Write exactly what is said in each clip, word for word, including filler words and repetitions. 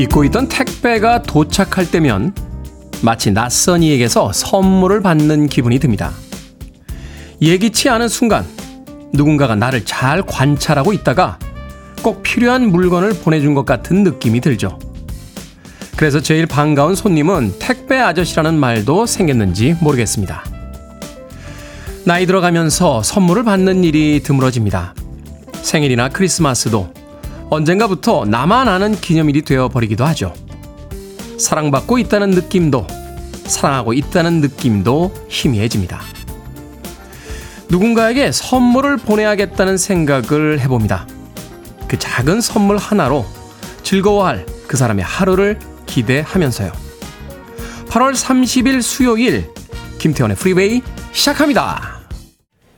잊고 있던 택배가 도착할 때면 마치 낯선 이에게서 선물을 받는 기분이 듭니다. 예기치 않은 순간 누군가가 나를 잘 관찰하고 있다가 꼭 필요한 물건을 보내준 것 같은 느낌이 들죠. 그래서 제일 반가운 손님은 택배 아저씨라는 말도 생겼는지 모르겠습니다. 나이 들어가면서 선물을 받는 일이 드물어집니다. 생일이나 크리스마스도 언젠가부터 나만 아는 기념일이 되어버리기도 하죠. 사랑받고 있다는 느낌도, 사랑하고 있다는 느낌도 희미해집니다. 누군가에게 선물을 보내야겠다는 생각을 해봅니다. 그 작은 선물 하나로 즐거워할 그 사람의 하루를 기대하면서요. 팔월 삼십일 수요일 김태원의 프리웨이 시작합니다.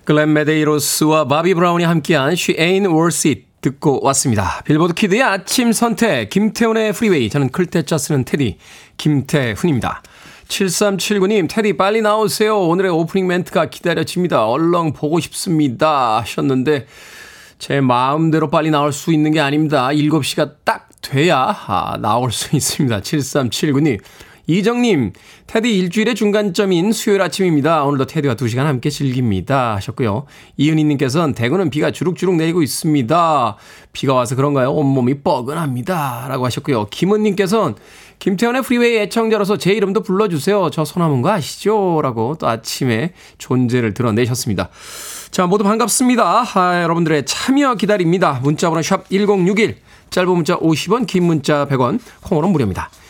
글렌 메데이로스와 바비 브라운이 함께한 She Ain't Worth It 듣고 왔습니다. 빌보드 키드의 아침 선택 김태훈의 프리웨이, 저는 클테짜 쓰는 테디 김태훈입니다. 칠삼칠구 님, 테디 빨리 나오세요. 오늘의 오프닝 멘트가 기다려집니다. 얼렁 보고 싶습니다 하셨는데 제 마음대로 빨리 나올 수 있는 게 아닙니다. 일곱 시가 딱 돼야 아, 나올 수 있습니다. 칠삼칠구 님. 이정님, 테디 일주일의 중간점인 수요일 아침입니다. 오늘도 테디와 두 시간 함께 즐깁니다 하셨고요. 이은희님께서는 대구는 비가 주룩주룩 내리고 있습니다. 비가 와서 그런가요? 온몸이 뻐근합니다 라고 하셨고요. 김은님께서는 김태현의 프리웨이 애청자로서 제 이름도 불러주세요. 저 소나무인 거 아시죠? 라고 또 아침에 존재를 드러내셨습니다. 자, 모두 반갑습니다. 아, 여러분들의 참여 기다립니다. 문자번호 샵 일공육일, 짧은 문자 오십 원, 긴 문자 백 원, 콩으로는 무료입니다.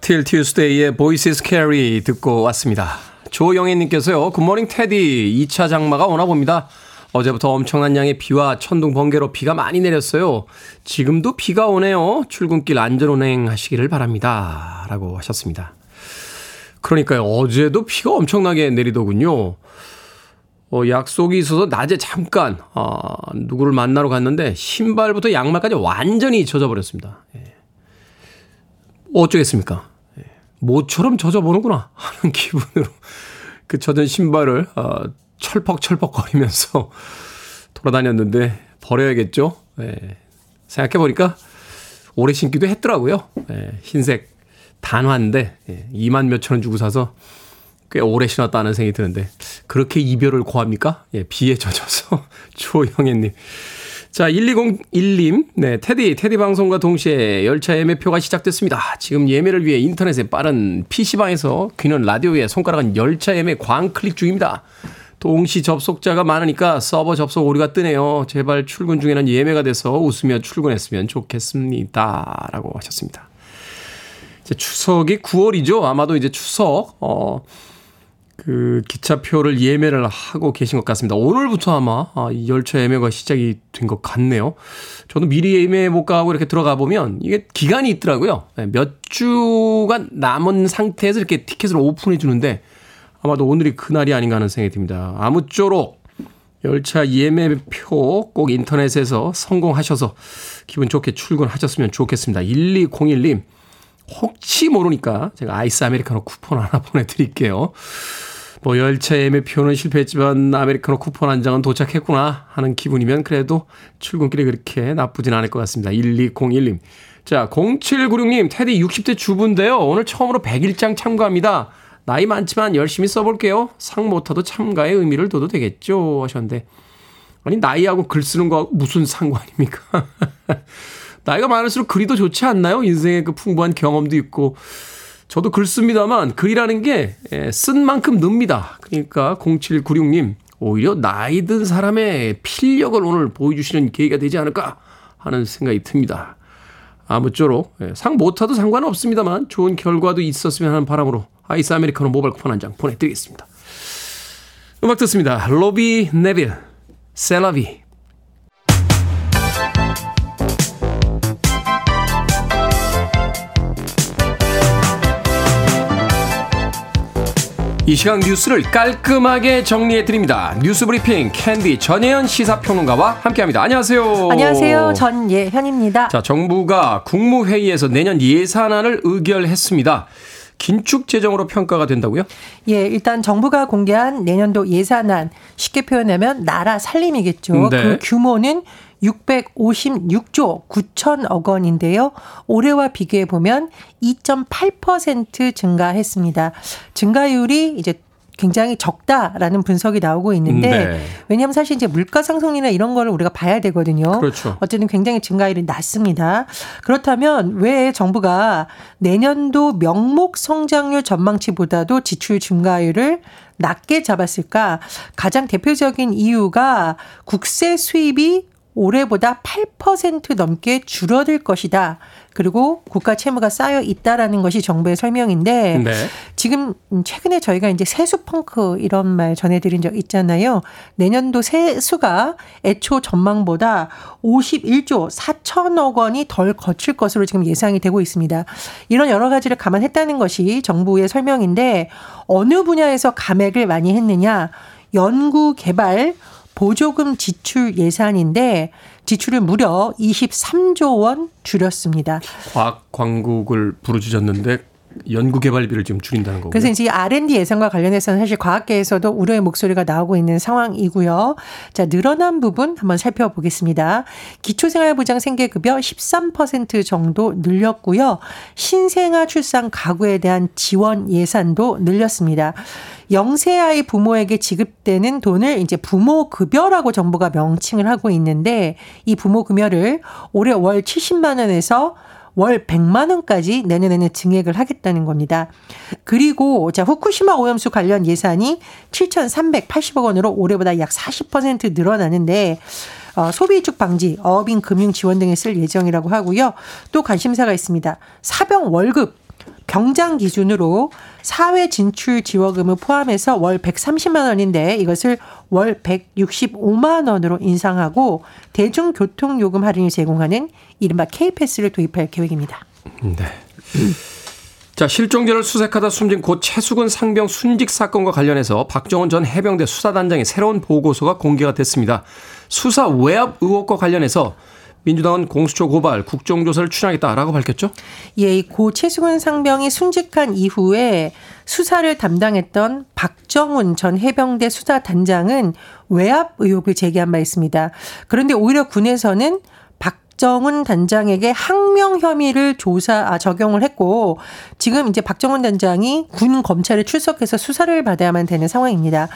Till Tuesday의 Voices Carry 듣고 왔습니다. 조영애님께서요. 굿모닝 테디. 이 차 장마가 오나 봅니다. 어제부터 엄청난 양의 비와 천둥 번개로 비가 많이 내렸어요. 지금도 비가 오네요. 출근길 안전운행 하시기를 바랍니다 라고 하셨습니다. 그러니까요. 어제도 비가 엄청나게 내리더군요. 어, 약속이 있어서 낮에 잠깐 어, 누구를 만나러 갔는데 신발부터 양말까지 완전히 젖어버렸습니다. 예. 어쩌겠습니까? 모처럼 젖어보는구나 하는 기분으로 그 젖은 신발을 어, 철퍽철퍽 거리면서 돌아다녔는데 버려야겠죠? 예. 생각해보니까 오래 신기도 했더라고요. 예. 흰색 단화인데 예. 이만 몇천 원 주고 사서 꽤 오래 신었다는 생각이 드는데 그렇게 이별을 고합니까? 예. 비에 젖어서 조영애님. 자, 일이공일 님, 네, 테디, 테디 방송과 동시에 열차 예매표가 시작됐습니다. 지금 예매를 위해 인터넷에 빠른 피시방에서 귀는 라디오에 손가락은 열차 예매 광클릭 중입니다. 동시 접속자가 많으니까 서버 접속 오류가 뜨네요. 제발 출근 중에는 예매가 돼서 웃으며 출근했으면 좋겠습니다 라고 하셨습니다. 이제 추석이 구월이죠. 아마도 이제 추석, 어, 그 기차표를 예매를 하고 계신 것 같습니다. 오늘부터 아마 이 열차 예매가 시작이 된 것 같네요. 저도 미리 예매해 볼까 하고 이렇게 들어가 보면 이게 기간이 있더라고요. 몇 주가 남은 상태에서 이렇게 티켓을 오픈해 주는데 아마도 오늘이 그날이 아닌가 하는 생각이 듭니다. 아무쪼록 열차 예매표 꼭 인터넷에서 성공하셔서 기분 좋게 출근하셨으면 좋겠습니다. 일이공일 님. 혹시 모르니까 제가 아이스 아메리카노 쿠폰 하나 보내드릴게요. 뭐 열차 예매표는 실패했지만 아메리카노 쿠폰 한 장은 도착했구나 하는 기분이면 그래도 출근길이 그렇게 나쁘진 않을 것 같습니다. 일이공일 님. 자, 공칠구육 님. 테디 육십 대 주부인데요. 오늘 처음으로 백일 장 참가합니다. 나이 많지만 열심히 써볼게요. 상 못하도 참가의 의미를 둬도 되겠죠 하셨는데, 아니 나이하고 글 쓰는 거하고 무슨 상관입니까? 나이가 많을수록 글이 더 좋지 않나요? 인생의 그 풍부한 경험도 있고. 저도 글 씁니다만 글이라는 게 쓴 만큼 늡니다. 그러니까 공칠구육 님, 오히려 나이 든 사람의 필력을 오늘 보여주시는 계기가 되지 않을까 하는 생각이 듭니다. 아무쪼록 상 못타도 상관은 없습니다만 좋은 결과도 있었으면 하는 바람으로 아이스 아메리카노 모바일 쿠폰 한 장 보내드리겠습니다. 음악 듣습니다. 로비 네빌, 세라비. 이 시간 뉴스를 깔끔하게 정리해드립니다. 뉴스브리핑 캔디 전예현 시사평론가와 함께합니다. 안녕하세요. 안녕하세요. 전예현입니다. 자, 정부가 국무회의에서 내년 예산안을 의결했습니다. 긴축 재정으로 평가가 된다고요? 예, 일단 정부가 공개한 내년도 예산안, 쉽게 표현하면 나라 살림이겠죠. 네. 그 규모는 육백오십육조 구천억 원인데요. 올해와 비교해 보면 이 점 팔 퍼센트 증가했습니다. 증가율이 이제 굉장히 적다라는 분석이 나오고 있는데 네. 왜냐하면 사실 이제 물가 상승이나 이런 거를 우리가 봐야 되거든요. 그렇죠. 어쨌든 굉장히 증가율이 낮습니다. 그렇다면 왜 정부가 내년도 명목 성장률 전망치보다도 지출 증가율을 낮게 잡았을까? 가장 대표적인 이유가 국세 수입이 올해보다 팔 퍼센트 넘게 줄어들 것이다. 그리고 국가 채무가 쌓여 있다라는 것이 정부의 설명인데 네. 지금 최근에 저희가 이제 세수 펑크 이런 말 전해드린 적 있잖아요. 내년도 세수가 애초 전망보다 오십일조 사천억 원이 덜 거칠 것으로 지금 예상이 되고 있습니다. 이런 여러 가지를 감안했다는 것이 정부의 설명인데 어느 분야에서 감액을 많이 했느냐. 연구 개발 보조금 지출 예산인데 지출을 무려 이십삼조 원 줄였습니다. 과학광국을 부르짖었는데 연구개발비를 지금 줄인다는 거고요. 그래서 이제 알앤디 예산과 관련해서는 사실 과학계에서도 우려의 목소리가 나오고 있는 상황이고요. 자, 늘어난 부분 한번 살펴보겠습니다. 기초생활보장 생계급여 십삼 퍼센트 정도 늘렸고요. 신생아 출산 가구에 대한 지원 예산도 늘렸습니다. 영세아이 부모에게 지급되는 돈을 이제 부모급여라고 정부가 명칭을 하고 있는데 이 부모급여를 올해 월 칠십만 원에서 월 백만 원까지 내년에는 증액을 하겠다는 겁니다. 그리고 자, 후쿠시마 오염수 관련 예산이 칠천삼백팔십억 원으로 올해보다 약 사십 퍼센트 늘어나는데 어, 소비이축 방지, 어업인 금융 지원 등에 쓸 예정이라고 하고요. 또 관심사가 있습니다. 사병 월급. 병장 기준으로 사회 진출 지원금을 포함해서 월 백삼십만 원인데 이것을 월 백육십오만 원으로 인상하고 대중교통요금 할인을 제공하는 이른바 K패스를 도입할 계획입니다. 네. 자, 실종자를 수색하다 숨진 고 채수근 상병 순직 사건과 관련해서 박정훈 전 해병대 수사단장의 새로운 보고서가 공개가 됐습니다. 수사 외압 의혹과 관련해서 민주당은 공수처 고발, 국정조사를 추진하겠다라고 밝혔죠? 예, 고 채수근 상병이 순직한 이후에 수사를 담당했던 박정훈 전 해병대 수사단장은 외압 의혹을 제기한 바 있습니다. 그런데 오히려 군에서는 박정훈 단장에게 항명 혐의를 조사 아, 적용을 했고 지금 이제 박정훈 단장이 군 검찰에 출석해서 수사를 받아야만 되는 상황입니다.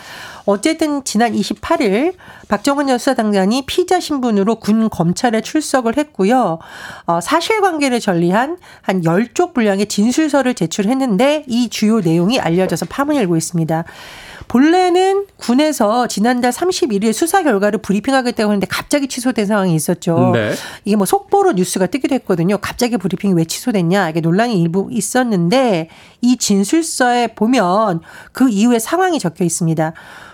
어쨌든 지난 이십팔일 박정훈 전 수사단장이 피의자 신분으로 군 검찰에 출석을 했고요. 어, 사실관계를 전리한 한 열 쪽 분량의 진술서를 제출했는데 이 주요 내용이 알려져서 파문이 일고 있습니다. 본래는 군에서 지난달 삼십일일 수사 결과를 브리핑하겠다고 했는데 갑자기 취소된 상황이 있었죠. 네. 이게 뭐 속보로 뉴스가 뜨기도 했거든요. 갑자기 브리핑이 왜 취소됐냐. 이게 논란이 일부 있었는데 이 진술서에 보면 그 이후의 상황이 적혀 있습니다.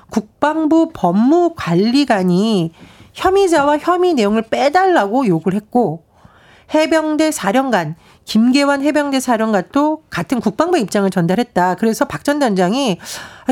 국방부 법무관리관이 혐의자와 혐의 내용을 빼달라고 요구를 했고 해병대 사령관 김계환 해병대 사령관도 같은 국방부 입장을 전달했다. 그래서 박 전 단장이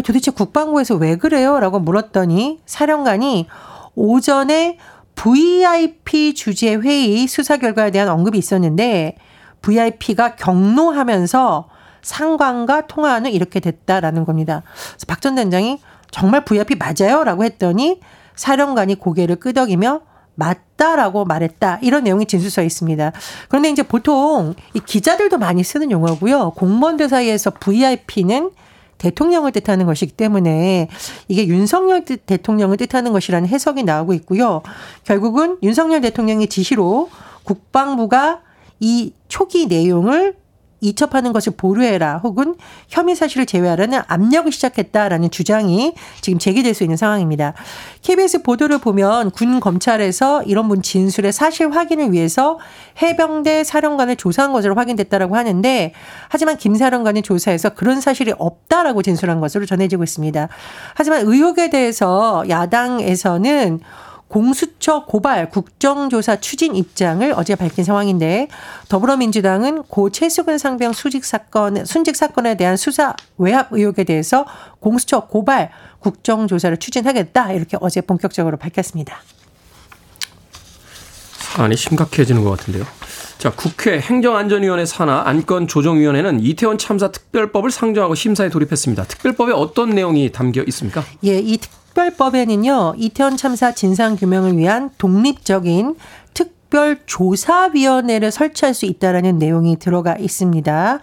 도대체 국방부에서 왜 그래요? 라고 물었더니 사령관이 오전에 브이아이피 주재 회의 수사 결과에 대한 언급이 있었는데 브이아이피가 경로하면서 상관과 통화는 이렇게 됐다라는 겁니다. 그래서 박 전 단장이 정말 브이아이피 맞아요? 라고 했더니 사령관이 고개를 끄덕이며 맞다라고 말했다. 이런 내용이 진술서에 있습니다. 그런데 이제 보통 이 기자들도 많이 쓰는 용어고요. 공무원들 사이에서 브이아이피는 대통령을 뜻하는 것이기 때문에 이게 윤석열 대통령을 뜻하는 것이라는 해석이 나오고 있고요. 결국은 윤석열 대통령의 지시로 국방부가 이 초기 내용을 이첩하는 것을 보류해라 혹은 혐의 사실을 제외하라는 압력을 시작했다라는 주장이 지금 제기될 수 있는 상황입니다. 케이비에스 보도를 보면 군 검찰에서 이런 분 진술의 사실 확인을 위해서 해병대 사령관을 조사한 것으로 확인됐다라고 하는데, 하지만 김 사령관이 조사해서 그런 사실이 없다라고 진술한 것으로 전해지고 있습니다. 하지만 의혹에 대해서 야당에서는 공수처 고발 국정조사 추진 입장을 어제 밝힌 상황인데, 더불어민주당은 고 채수근 상병 수직 사건, 순직 사건에 대한 수사 외압 의혹에 대해서 공수처 고발 국정조사를 추진하겠다 이렇게 어제 본격적으로 밝혔습니다. 사안이 심각해지는 것 같은데요. 자, 국회 행정안전위원회 산하 안건조정위원회는 이태원 참사 특별법을 상정하고 심사에 돌입했습니다. 특별법에 어떤 내용이 담겨 있습니까? 예, 이 특... 특별법에는요, 이태원 참사 진상규명을 위한 독립적인 특별조사위원회를 설치할 수 있다라는 내용이 들어가 있습니다.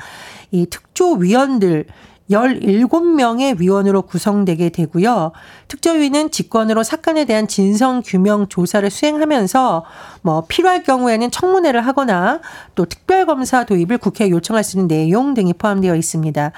이 특조위원들 열일곱 명의 위원으로 구성되게 되고요. 특조위는 직권으로 사건에 대한 진상규명 조사를 수행하면서 뭐 필요할 경우에는 청문회를 하거나 또 특별검사 도입을 국회에 요청할 수 있는 내용 등이 포함되어 있습니다.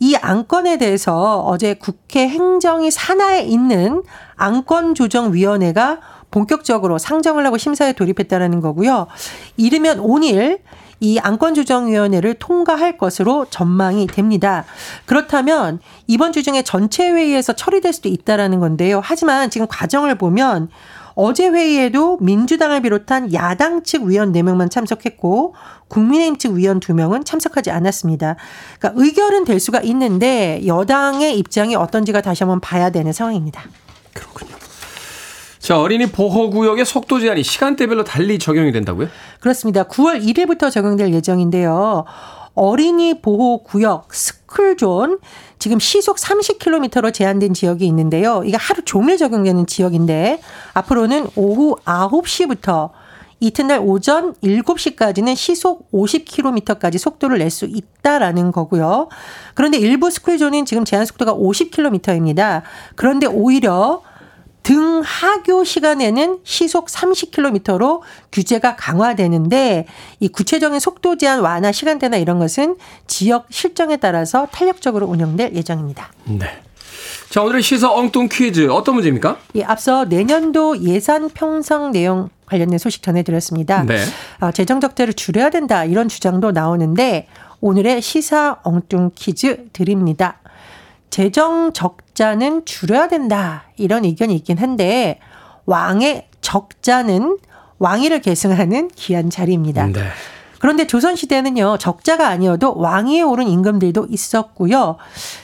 이 안건에 대해서 어제 국회 행정이 산하에 있는 안건조정위원회가 본격적으로 상정을 하고 심사에 돌입했다는 거고요. 이르면 오늘 이 안건조정위원회를 통과할 것으로 전망이 됩니다. 그렇다면 이번 주 중에 전체 회의에서 처리될 수도 있다는 건데요. 하지만 지금 과정을 보면 어제 회의에도 민주당을 비롯한 야당 측 위원 네 명만 참석했고 국민의힘 측 위원 두 명은 참석하지 않았습니다. 그러니까 의결은 될 수가 있는데 여당의 입장이 어떤지가 다시 한번 봐야 되는 상황입니다. 그렇군요. 자, 어린이 보호구역의 속도 제한이 시간대별로 달리 적용이 된다고요? 그렇습니다. 구월 일일부터 적용될 예정인데요. 어린이 보호구역 스쿨존, 지금 시속 삼십 킬로미터로 제한된 지역이 있는데요. 이게 하루 종일 적용되는 지역인데 앞으로는 오후 아홉 시부터 이튿날 오전 일곱 시까지는 시속 오십 킬로미터까지 속도를 낼 수 있다라는 거고요. 그런데 일부 스쿨존은 지금 제한 속도가 오십 킬로미터입니다. 그런데 오히려 등하교 시간에는 시속 삼십 킬로미터로 규제가 강화되는데, 이 구체적인 속도 제한 완화 시간대나 이런 것은 지역 실정에 따라서 탄력적으로 운영될 예정입니다. 네. 자, 오늘의 시사 엉뚱 퀴즈 어떤 문제입니까? 예, 앞서 내년도 예산 편성 내용 관련된 소식 전해드렸습니다. 네. 아, 재정 적자를 줄여야 된다 이런 주장도 나오는데 오늘의 시사 엉뚱 퀴즈 드립니다. 재정 적자는 줄여야 된다 이런 의견이 있긴 한데 왕의 적자는 왕위를 계승하는 귀한 자리입니다. 네. 그런데 조선시대는요, 적자가 아니어도 왕위에 오른 임금들도 있었고요.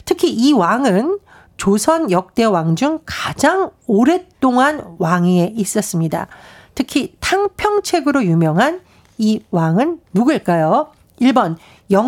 특히 이 왕은 조선 역대 왕 중 가장 오랫동안 왕위에 있었습니다. 특히 탕평책으로 유명한 이 왕은 누구일까요? 일 번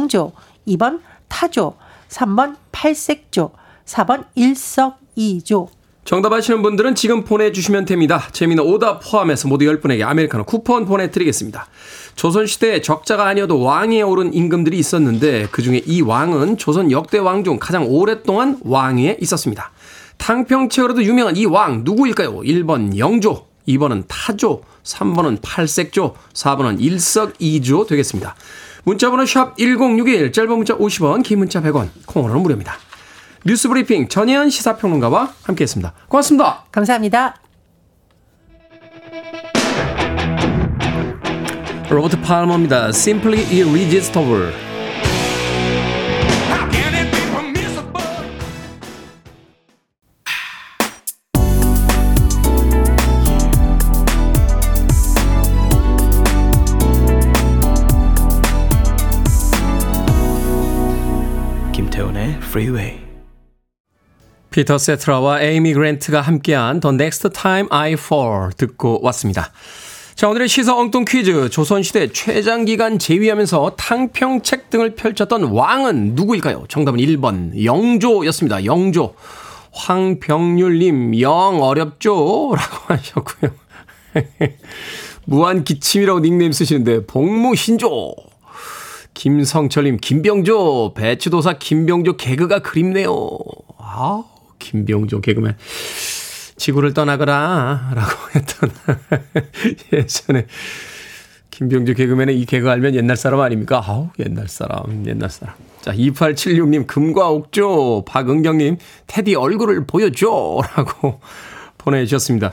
영조, 이 번 타조, 삼 번 팔색조, 사 번 일석이조. 정답 아시는 분들은 지금 보내주시면 됩니다. 재미있는 오답 포함해서 모두 열 분에게 아메리카노 쿠폰 보내드리겠습니다. 조선시대에 적자가 아니어도 왕위에 오른 임금들이 있었는데 그중에 이 왕은 조선 역대 왕 중 가장 오랫동안 왕위에 있었습니다. 탕평책으로도 유명한 이 왕 누구일까요? 일 번 영조, 이 번은 타조, 삼 번은 팔색조, 사 번은 일석이조 되겠습니다. 문자번호 샵 일공육일, 짧은 문자 오십 원, 긴 문자 백 원, 콩으로는 무료입니다. 뉴스 브리핑 전혜연 시사평론가와 함께했습니다. 고맙습니다. 감사합니다. 로버트 팔머입니다. Simply Irresistible. 김태훈의 Freeway. 피터 세트라와 에이미 그랜트가 함께한 The Next Time I Fall 듣고 왔습니다. 자, 오늘의 시사 엉뚱 퀴즈. 조선시대 최장기간 재위하면서 탕평책 등을 펼쳤던 왕은 누구일까요? 정답은 일 번 영조였습니다. 영조. 황병률님 영 어렵죠? 라고 하셨고요. 무한기침이라고 닉네임 쓰시는데 복무신조. 김성철님 김병조. 배치도사 김병조 개그가 그립네요. 아우, 김병조 개그맨 지구를 떠나거라 라고 했던 예전에 김병주 개그맨의 이 개그 알면 옛날 사람 아닙니까? 아우, 옛날 사람, 옛날 사람. 자, 이팔칠육 님, 금과 옥조. 박은경님, 테디 얼굴을 보여줘. 라고 보내주셨습니다.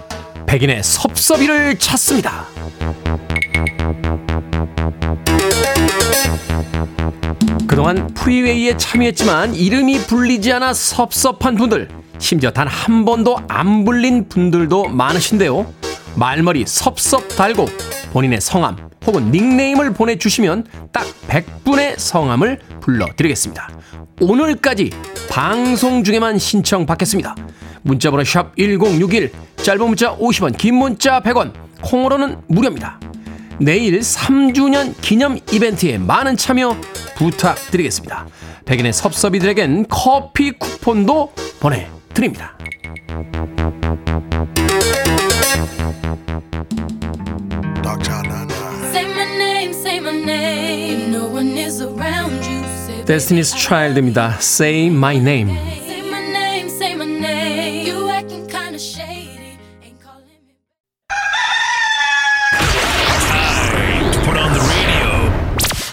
백인의 섭섭이를 찾습니다. 그동안 프리웨이에 참여했지만 이름이 불리지 않아 섭섭한 분들, 심지어 단 한 번도 안 불린 분들도 많으신데요. 말머리 섭섭 달고 본인의 성함 혹은 닉네임을 보내주시면 딱 백 분의 성함을 불러드리겠습니다. 오늘까지 방송 중에만 신청 받겠습니다. 문자번호 샵 일공육일, 짧은 문자 오십 원, 긴 문자 백 원, 콩으로는 무료입니다. 내일 삼 주년 기념 이벤트에 많은 참여 부탁드리겠습니다. 백인의 섭섭이들에겐 커피 쿠폰도 보내드립니다. 데스티니스 차일드입니다. Say My Name.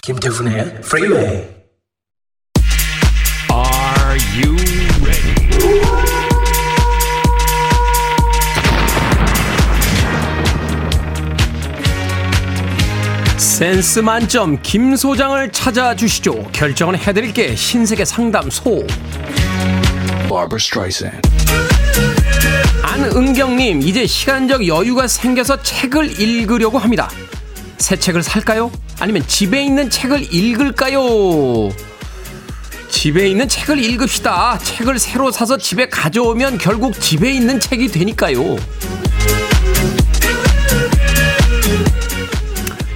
김태훈의 프리웨이. Are you ready? 센스 만점 김 소장을 찾아주시죠. 결정은 해드릴게. 신세계 상담소. Barbra Streisand. 안은경님, 이제 시간적 여유가 생겨서 책을 읽으려고 합니다. 새 책을 살까요? 아니면 집에 있는 책을 읽을까요? 집에 있는 책을 읽읍시다. 책을 새로 사서 집에 가져오면 결국 집에 있는 책이 되니까요.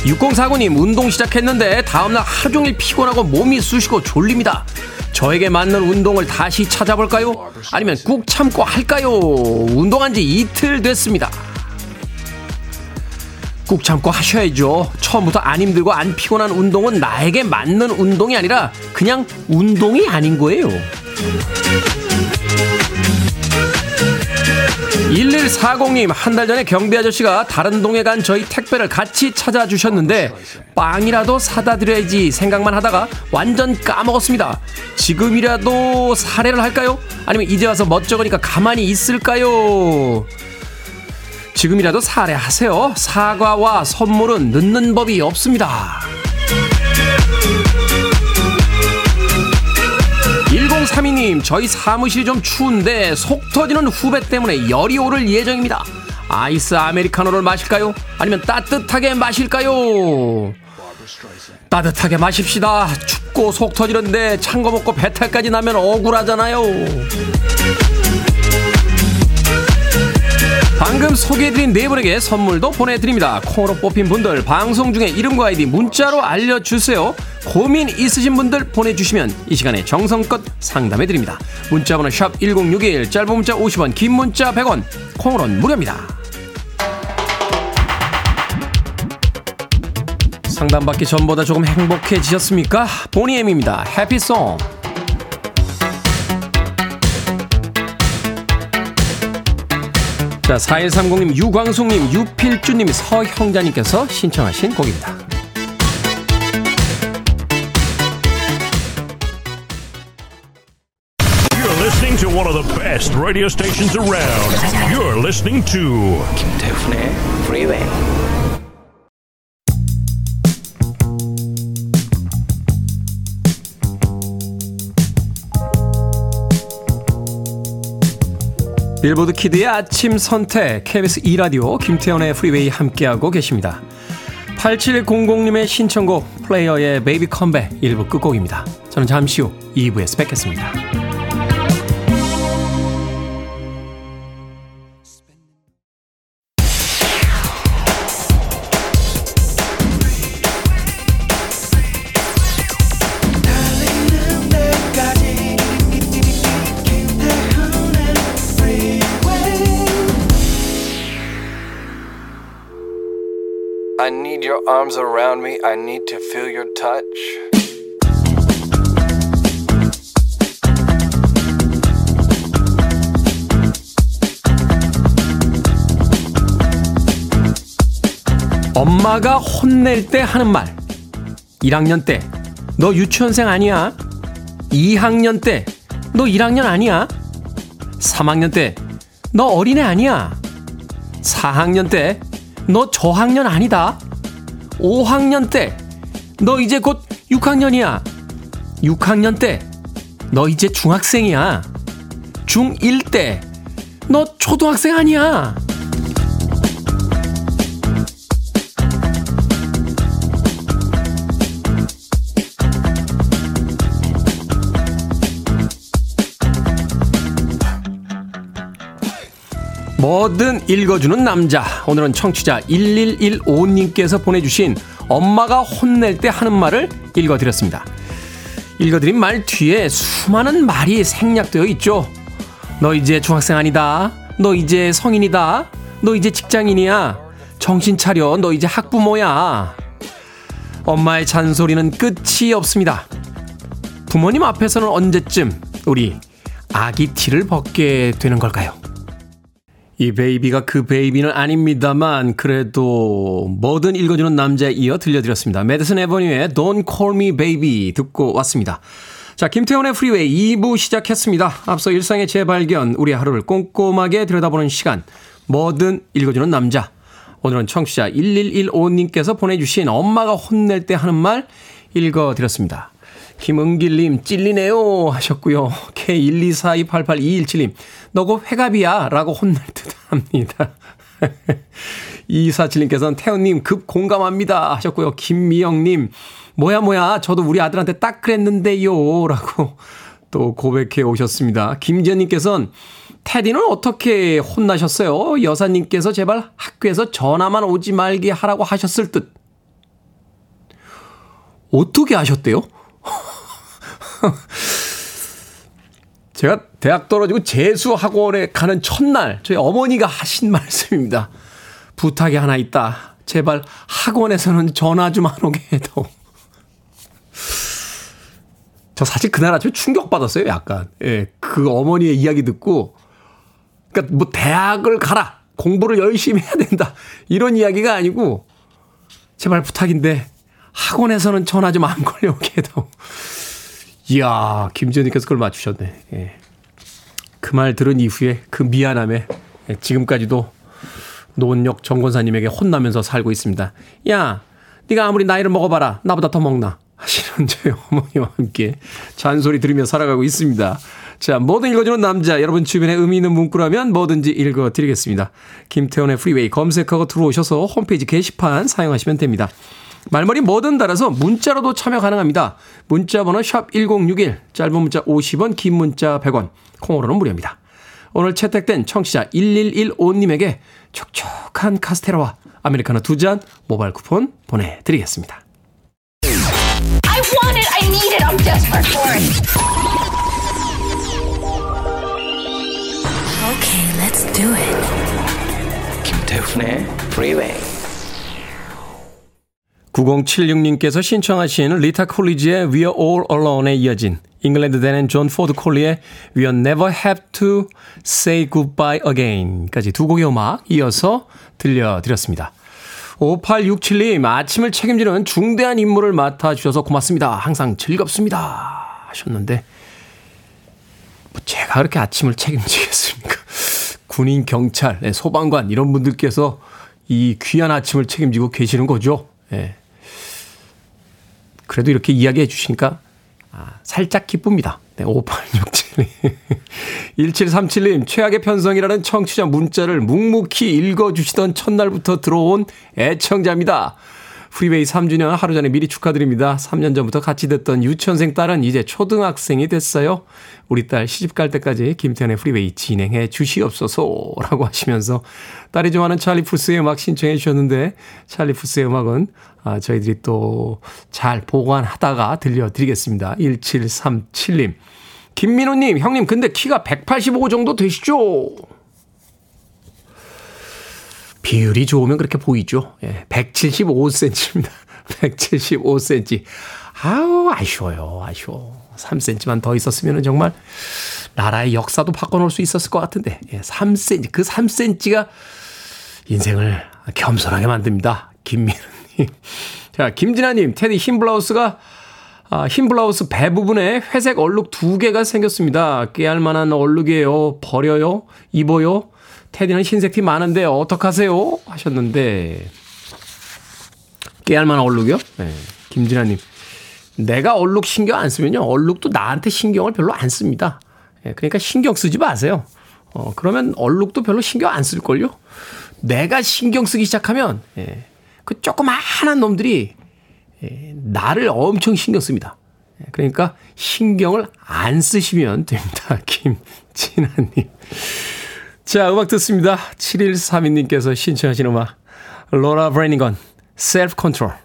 육공사구 님, 운동 시작했는데 다음날 하루 종일 피곤하고 몸이 쑤시고 졸립니다. 저에게 맞는 운동을 다시 찾아볼까요? 아니면 꾹 참고 할까요? 운동한 지 이틀 됐습니다. 꾹 참고 하셔야죠. 처음부터 안 힘들고 안 피곤한 운동은 나에게 맞는 운동이 아니라 그냥 운동이 아닌 거예요. 일일사공 님, 한 달 전에 경비 아저씨가 다른 동에 간 저희 택배를 같이 찾아주셨는데 빵이라도 사다 드려야지 생각만 하다가 완전 까먹었습니다. 지금이라도 사례를 할까요? 아니면 이제 와서 멋쩍으니까 가만히 있을까요? 지금이라도 사례하세요. 사과와 선물은 늦는 법이 없습니다. 일공삼이 님, 저희 사무실이 좀 추운데 속 터지는 후배 때문에 열이 오를 예정입니다. 아이스 아메리카노를 마실까요? 아니면 따뜻하게 마실까요? 따뜻하게 마십시다. 춥고 속 터지는데 찬 거 먹고 배탈까지 나면 억울하잖아요. 방금 소개해드린 네 분에게 선물도 보내드립니다. 콩으로 뽑힌 분들 방송 중에 이름과 아이디 문자로 알려주세요. 고민 있으신 분들 보내주시면 이 시간에 정성껏 상담해드립니다. 문자번호 샵 일공육일, 짧은 문자 오십 원, 긴 문자 백 원, 콩으로는 무료입니다. 상담받기 전보다 조금 행복해지셨습니까? 보니엠입니다. 해피송. 자, 사일삼공 님, 유광숙님, 유필주님, 서형자님께서 신청하신 곡입니다. You're listening to one of the best radio stations around. You're listening to 김태훈의 Freeway. 빌보드 키드의 아침 선택, 케이비에스 이 라디오 김태현의 프리웨이 함께하고 계십니다. 팔칠공공 님의 신청곡 플레이어의 Baby Come Back 일 부 끝곡입니다. 저는 잠시 후 이 부에서 뵙겠습니다. I need your arms around me. I need to feel your touch. 엄마가 혼낼 때 하는 말. 일 학년 때 너 유치원생 아니야. 이 학년 때 너 일 학년 아니야. 삼 학년 때 너 어린애 아니야. 사 학년 때 너 저학년 아니다. 오 학년 때 너 이제 곧 육 학년이야. 육 학년 때 너 이제 중학생이야. 중일 때 너 초등학생 아니야. 뭐든 읽어주는 남자. 오늘은 청취자 천백십오님께서 보내주신 엄마가 혼낼 때 하는 말을 읽어드렸습니다. 읽어드린 말 뒤에 수많은 말이 생략되어 있죠. 너 이제 중학생 아니다. 너 이제 성인이다. 너 이제 직장인이야. 정신 차려. 너 이제 학부모야. 엄마의 잔소리는 끝이 없습니다. 부모님 앞에서는 언제쯤 우리 아기 티를 벗게 되는 걸까요? 이 베이비가 그 베이비는 아닙니다만 그래도 뭐든 읽어주는 남자에 이어 들려드렸습니다. 메디슨 에버뉴의 Don't Call Me Baby 듣고 왔습니다. 자, 김태원의 프리웨이 이 부 시작했습니다. 앞서 일상의 재발견, 우리 하루를 꼼꼼하게 들여다보는 시간, 뭐든 읽어주는 남자. 오늘은 청취자 천백십오님께서 보내주신 엄마가 혼낼 때 하는 말 읽어드렸습니다. 김은길님 찔리네요 하셨고요. 케이 일이사이팔팔이일칠님 너고 회갑이야 라고 혼낼 듯 합니다. 이사칠님께서는 태훈님 급 공감합니다 하셨고요. 김미영님 뭐야 뭐야 저도 우리 아들한테 딱 그랬는데요 라고 또 고백해 오셨습니다. 김지연님께서는 테디는 어떻게 혼나셨어요? 여사님께서 제발 학교에서 전화만 오지 말게 하라고 하셨을 듯. 어떻게 하셨대요? 제가 대학 떨어지고 재수학원에 가는 첫날 저희 어머니가 하신 말씀입니다. 부탁이 하나 있다. 제발 학원에서는 전화 좀 안 오게 해도. 저 사실 그날 아침에 충격받았어요. 약간 예, 그 어머니의 이야기 듣고 그러니까 뭐 대학을 가라 공부를 열심히 해야 된다 이런 이야기가 아니고 제발 부탁인데 학원에서는 전화 좀 안 걸려오게 해도. 이야, 김지현님께서 그걸 맞추셨네. 예. 그 말 들은 이후에 그 미안함에 예, 지금까지도 노원역 정권사님에게 혼나면서 살고 있습니다. 야, 네가 아무리 나이를 먹어봐라. 나보다 더 먹나? 하시는 저희 어머니와 함께 잔소리 들으며 살아가고 있습니다. 자, 뭐든 읽어주는 남자. 여러분 주변에 의미 있는 문구라면 뭐든지 읽어드리겠습니다. 김태원의 프리웨이 검색하고 들어오셔서 홈페이지 게시판 사용하시면 됩니다. 말머리 뭐든 달아서 문자로도 참여 가능합니다. 문자번호 샵 천육십일, 짧은 문자 오십 원, 긴 문자 백 원, 콩으로는 무료입니다. 오늘 채택된 청취자 천백십오님에게 촉촉한 카스테라와 아메리카노 두 잔 모바일 쿠폰 보내드리겠습니다. I want it, I need it, I'm desperate for it. Okay, let's do it. 김태훈의 프리웨이. 구공칠육님께서 신청하신 리타 콜리지의 We're All Alone에 이어진 잉글랜드 댄 존 포드 콜리의 We'll Never Have to Say Goodbye Again까지 두 곡의 음악 이어서 들려드렸습니다. 오팔육칠님 아침을 책임지는 중대한 임무를 맡아주셔서 고맙습니다. 항상 즐겁습니다 하셨는데 뭐 제가 그렇게 아침을 책임지겠습니까? 군인, 경찰, 소방관 이런 분들께서 이 귀한 아침을 책임지고 계시는 거죠. 예. 그래도 이렇게 이야기해 주시니까 아, 살짝 기쁩니다. 네, 오팔육칠님. 일칠삼칠님 최악의 편성이라는 청취자 문자를 묵묵히 읽어주시던 첫날부터 들어온 애청자입니다. 프리웨이 삼 주년 하루 전에 미리 축하드립니다. 삼 년 전부터 같이 듣던 유치원생 딸은 이제 초등학생이 됐어요. 우리 딸 시집갈 때까지 김태현의 프리웨이 진행해 주시옵소서 라고 하시면서 딸이 좋아하는 찰리 푸스의 음악 신청해 주셨는데 찰리 푸스의 음악은 아, 저희들이 또 잘 보관하다가 들려드리겠습니다. 일칠삼칠님. 김민호님, 형님 근데 키가 백팔십오 정도 되시죠? 비율이 좋으면 그렇게 보이죠. 예, 백칠십오 센티미터입니다. 백칠십오 센티미터. 아우, 아쉬워요. 아쉬워. 삼 센티미터만 더 있었으면 정말 나라의 역사도 바꿔놓을 수 있었을 것 같은데. 예, 삼 센티미터. 그 삼 센티미터가 인생을 겸손하게 만듭니다. 김민우님. 자, 김진아님. 테디 흰 블라우스가 아, 흰 블라우스 배 부분에 회색 얼룩 두 개가 생겼습니다. 깨알만한 얼룩이에요. 버려요? 입어요? 테디는 흰색 티 많은데 어떡하세요? 하셨는데 깨알만한 얼룩이요? 네, 김진아님. 내가 얼룩 신경 안 쓰면요. 얼룩도 나한테 신경을 별로 안 씁니다. 네, 그러니까 신경 쓰지 마세요. 어, 그러면 얼룩도 별로 신경 안 쓸걸요? 내가 신경 쓰기 시작하면 네, 그 조그마한 놈들이 나를 엄청 신경 씁니다. 그러니까 신경을 안 쓰시면 됩니다. 김진아님. 자, 음악 듣습니다. 칠일삼이 님께서 신청하신 음악 로라 브래니건 Self Control.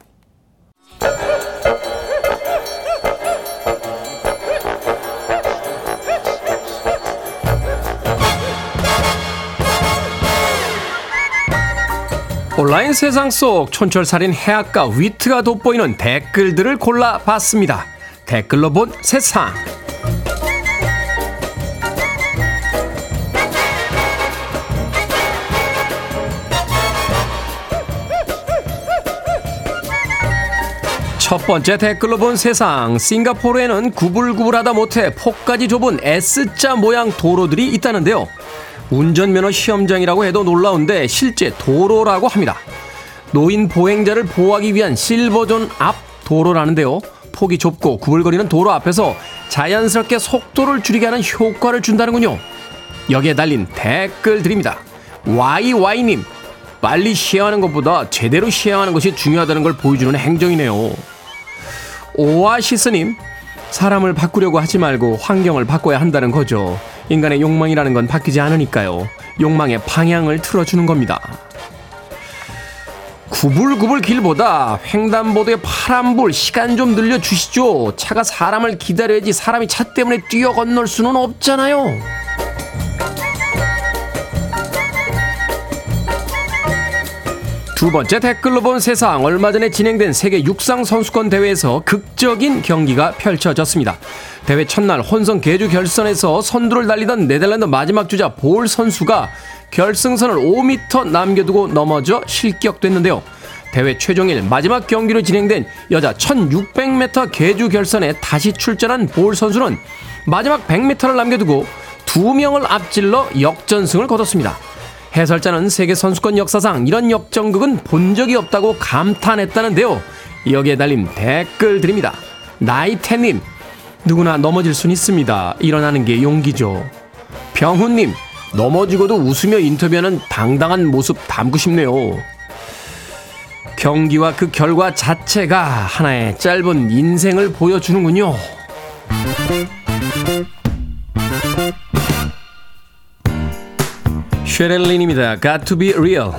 온라인 세상 속 촌철살인 해학과 위트가 돋보이는 댓글들을 골라봤습니다. 댓글로 본 세상. 첫 번째 댓글로 본 세상. 싱가포르에는 구불구불하다 못해 폭까지 좁은 S자 모양 도로들이 있다는데요. 운전면허 시험장이라고 해도 놀라운데 실제 도로라고 합니다. 노인 보행자를 보호하기 위한 실버존 앞 도로라는데요. 폭이 좁고 구불거리는 도로 앞에서 자연스럽게 속도를 줄이게 하는 효과를 준다는군요. 여기에 달린 댓글 드립니다. 와이와이님, 빨리 시행하는 것보다 제대로 시행하는 것이 중요하다는 걸 보여주는 행정이네요. 오아시스님, 사람을 바꾸려고 하지 말고 환경을 바꿔야 한다는 거죠. 인간의 욕망이라는 건 바뀌지 않으니까요. 욕망의 방향을 틀어주는 겁니다. 구불구불 길보다 횡단보도의 파란불 시간 좀 늘려주시죠. 차가 사람을 기다려야지 사람이 차 때문에 뛰어 건널 수는 없잖아요. 두 번째 댓글로 본 세상. 얼마 전에 진행된 세계 육상 선수권 대회에서 극적인 경기가 펼쳐졌습니다. 대회 첫날 혼성 계주 결선에서 선두를 달리던 네덜란드 마지막 주자 볼 선수가 결승선을 오 미터 남겨두고 넘어져 실격됐는데요. 대회 최종일 마지막 경기로 진행된 여자 천육백 미터 계주 결선에 다시 출전한 볼 선수는 마지막 백 미터를 남겨두고 두 명을 앞질러 역전승을 거뒀습니다. 해설자는 세계 선수권 역사상 이런 역전극은 본 적이 없다고 감탄했다는데요. 여기에 달린 댓글 드립니다. 나이테님, 누구나 넘어질 순 있습니다. 일어나는 게 용기죠. 병훈님, 넘어지고도 웃으며 인터뷰하는 당당한 모습 담고 싶네요. 경기와 그 결과 자체가 하나의 짧은 인생을 보여주는군요. 쉐렐린입니다. Got to be real.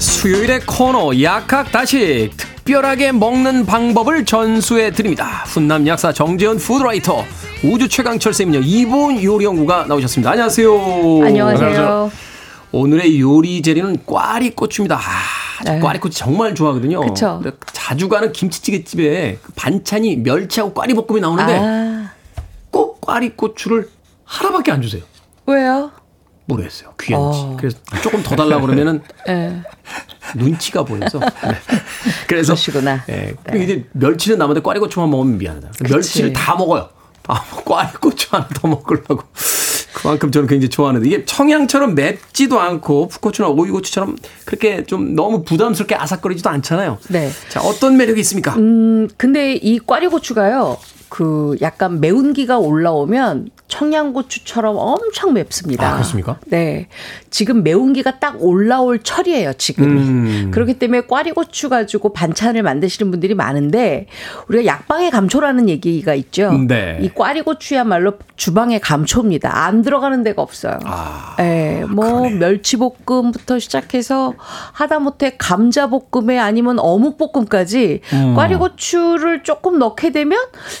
수요일의 코너 약학다식, 특별하게 먹는 방법을 전수해드립니다. 훈남 약사 정재훈 푸드라이터, 우주 최강철 쌤이요 이보은 요리연구가 나오셨습니다. 안녕하세요. 안녕하세요. 오늘의 요리 재료는 꽈리고추입니다. 아, 네. 꽈리고추 정말 좋아하거든요. 그쵸. 자주 가는 김치찌개집에 반찬이 멸치하고 꽈리볶음이 나오는데 아. 꼭 꽈리고추를 하나밖에 안 주세요. 왜요? 모르겠어요. 귀한지. 어. 그래서 조금 더 달라고 그러면은 네. 눈치가 보여서. 네. 그래서 그러시구나. 네. 네. 이제 멸치는 남한테 꽈리고추만 먹으면 미안하다. 멸치를 다 먹어요. 아, 꽈리고추 하나 더 먹으려고. 그만큼 저는 굉장히 좋아하는데 이게 청양처럼 맵지도 않고 풋고추나 오이고추처럼 그렇게 좀 너무 부담스럽게 아삭거리지도 않잖아요. 네. 자, 어떤 매력이 있습니까? 음, 근데 이 꽈리고추가요. 그 약간 매운기가 올라오면 청양고추처럼 엄청 맵습니다. 아, 그렇습니까? 네. 지금 매운기가 딱 올라올 철이에요, 지금이. 음. 그렇기 때문에 꽈리고추 가지고 반찬을 만드시는 분들이 많은데 우리가 약방의 감초라는 얘기가 있죠. 네. 이 꽈리고추야말로 주방의 감초입니다. 안 들어가는 데가 없어요. 아, 네. 뭐 그러네. 멸치볶음부터 시작해서 하다못해 감자볶음에 아니면 어묵볶음까지 음. 꽈리고추를 조금 넣게 되면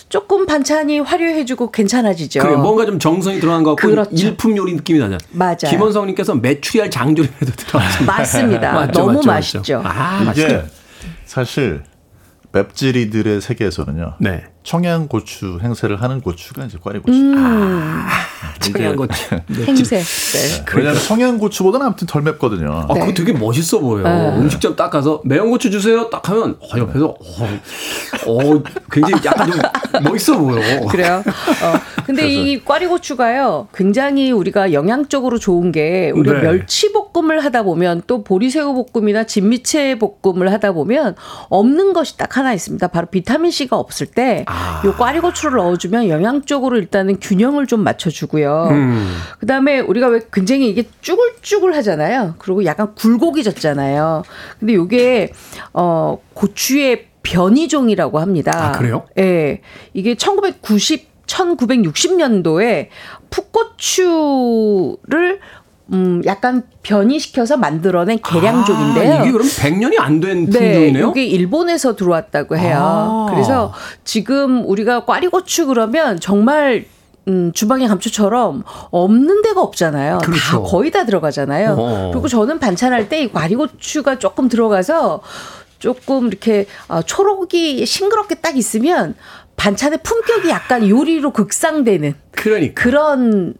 조금 반찬이 화려해지고 괜찮아지죠. 그래, 뭔가 좀 정성이 들어간 것 같고 그렇죠. 일품 요리 느낌이 나죠. 맞아요. 김원성님께서 메추리알 장조림에도 들어가죠. 맞습니다. 맞죠, 너무 맞죠, 맛있죠. 맞죠. 아, 이게 맛있죠. 사실 맵찔이들의 세계에서는요. 네. 청양고추 행세를 하는 고추가 이제 꽈리고추. 음. 아, 청양고추 행세. 네. 왜냐하면 청양고추보다는 아무튼 덜 맵거든요. 아, 네. 그거 되게 멋있어 보여요. 네. 음식점 딱 가서 매운 고추 주세요. 딱 하면 어, 옆에서 어, 어, 굉장히 약간 좀 멋있어 보여. 그래요? 어, 근데 이 꽈리고추가요. 굉장히 우리가 영양적으로 좋은 게 우리 네. 멸치볶음을 하다 보면 또 보리새우볶음이나 진미채볶음을 하다 보면 없는 것이 딱 하나 있습니다. 바로 비타민C가 없을 때 요 꽈리고추를 넣어주면 영양적으로 일단은 균형을 좀 맞춰주고요. 음. 그다음에 우리가 왜 굉장히 이게 쭈글쭈글 하잖아요. 그리고 약간 굴곡이 졌잖아요. 근데 요게 어, 고추의 변이종이라고 합니다. 아, 그래요? 예. 이게 천구백구십, 천구백육십 년도에 풋고추를 음, 약간 변이시켜서 만들어낸 계량종인데요. 아, 이게 그럼 백 년이 안 된 품종이네요? 네, 이게 일본에서 들어왔다고 해요. 아. 그래서 지금 우리가 꽈리고추 그러면 정말 음, 주방의 감초처럼 없는 데가 없잖아요. 그렇죠. 다 거의 다 들어가잖아요. 오. 그리고 저는 반찬할 때 이 꽈리고추가 조금 들어가서 조금 이렇게 초록이 싱그럽게 딱 있으면 반찬의 품격이 약간 요리로 극상되는 그러니까. 그런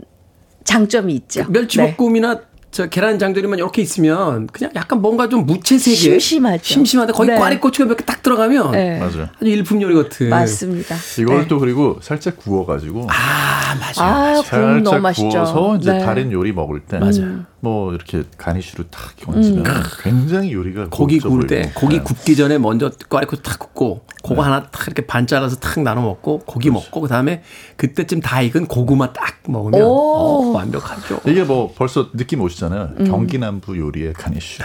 장점이 있죠. 멸치볶음이나 네. 저 계란 장조림만 이렇게 있으면 그냥 약간 뭔가 좀 무채색에 심심하죠. 심심한데 거기 네. 꽈리고추가 몇 개 딱 들어가면 네. 맞아요. 아주 일품 요리 같은. 맞습니다. 이걸 네. 또 그리고 살짝 구워가지고 아 맞아요. 아, 살짝 너무 맛있죠. 구워서 이제 네. 다른 요리 먹을 때 맞아요. 뭐 이렇게 가니쉬로 탁 얹으면 음. 굉장히 요리가 고기 구울 때 고기 굽기 전에 먼저 꽈리고추 탁 굽고 그거 네. 하나 탁 이렇게 반 잘라서 탁 나눠 먹고 고기 그렇죠. 먹고 그다음에 그때쯤 다 익은 고구마 딱 먹으면 어, 완벽하죠. 이게 뭐 벌써 느낌 오시잖아요. 음. 경기남부 요리의 가니쉬.